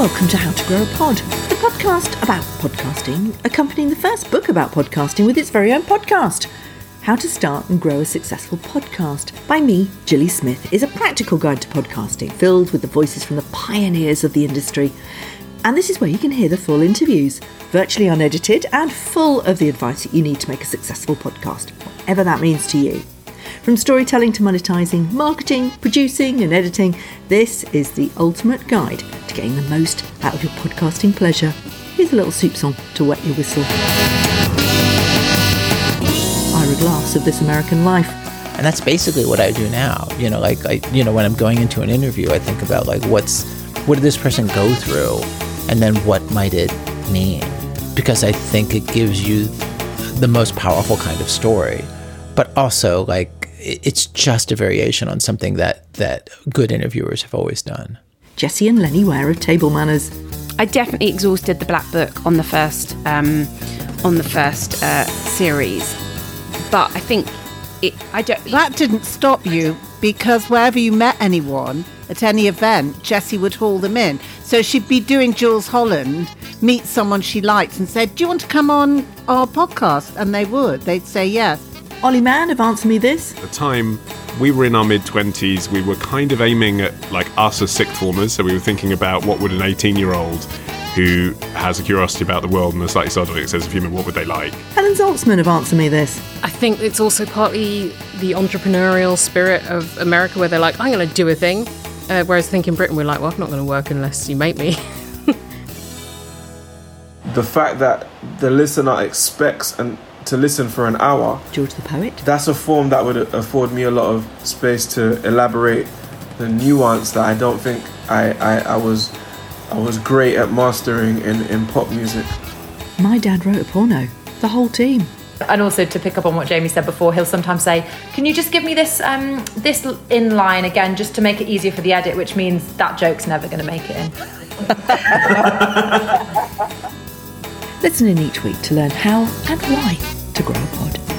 welcome to How to Grow a Pod, the podcast about podcasting, accompanying the first book about podcasting with its very own podcast, How to Start and Grow a Successful Podcast, by me, Jillie Smith, is a practical guide to podcasting filled with the voices from the pioneers of the industry. And this is where you can hear the full interviews, virtually unedited and full of the advice that you need to make a successful podcast, whatever that means to you. From storytelling to monetizing, marketing, producing and editing, this is the ultimate guide to getting the most out of your podcasting pleasure. Here's a little soup song to wet your whistle. Ira Glass of This American Life. And that's basically what I do now. You know, like, when I'm going into an interview, I think about, like, what did this person go through? And then what might it mean? Because I think it gives you the most powerful kind of story. But also, like, it's just a variation on something that good interviewers have always done. Jessie and Lenny Ware of Table Manners. I definitely exhausted the Black Book on the first series, but I think that didn't stop you, because wherever you met anyone at any event, Jessie would haul them in. So she'd be doing Jules Holland, meet someone she liked, and said, "Do you want to come on our podcast?" And they would. They'd say yes. Olly Mann have answered me this. At the time, we were in our mid-20s. We were kind of aiming at, like, us as sixth formers. So we were thinking about what would an 18-year-old who has a curiosity about the world and a slightly sardonic sense of humour, what would they like? Helen Zaltzman have answered me this. I think it's also partly the entrepreneurial spirit of America, where they're like, I'm going to do a thing. Whereas I think in Britain, we're like, well, I'm not going to work unless you make me. The fact that the listener expects to listen for an hour. George the Poet. That's a form that would afford me a lot of space to elaborate the nuance that I don't think I was great at mastering in pop music. My Dad Wrote a Porno. The whole team. And also, to pick up on what Jamie said before, he'll sometimes say, "Can you just give me this inline again, just to make it easier for the edit?" Which means that joke's never going to make it in. Listen in each week to learn how and why to grow a pod.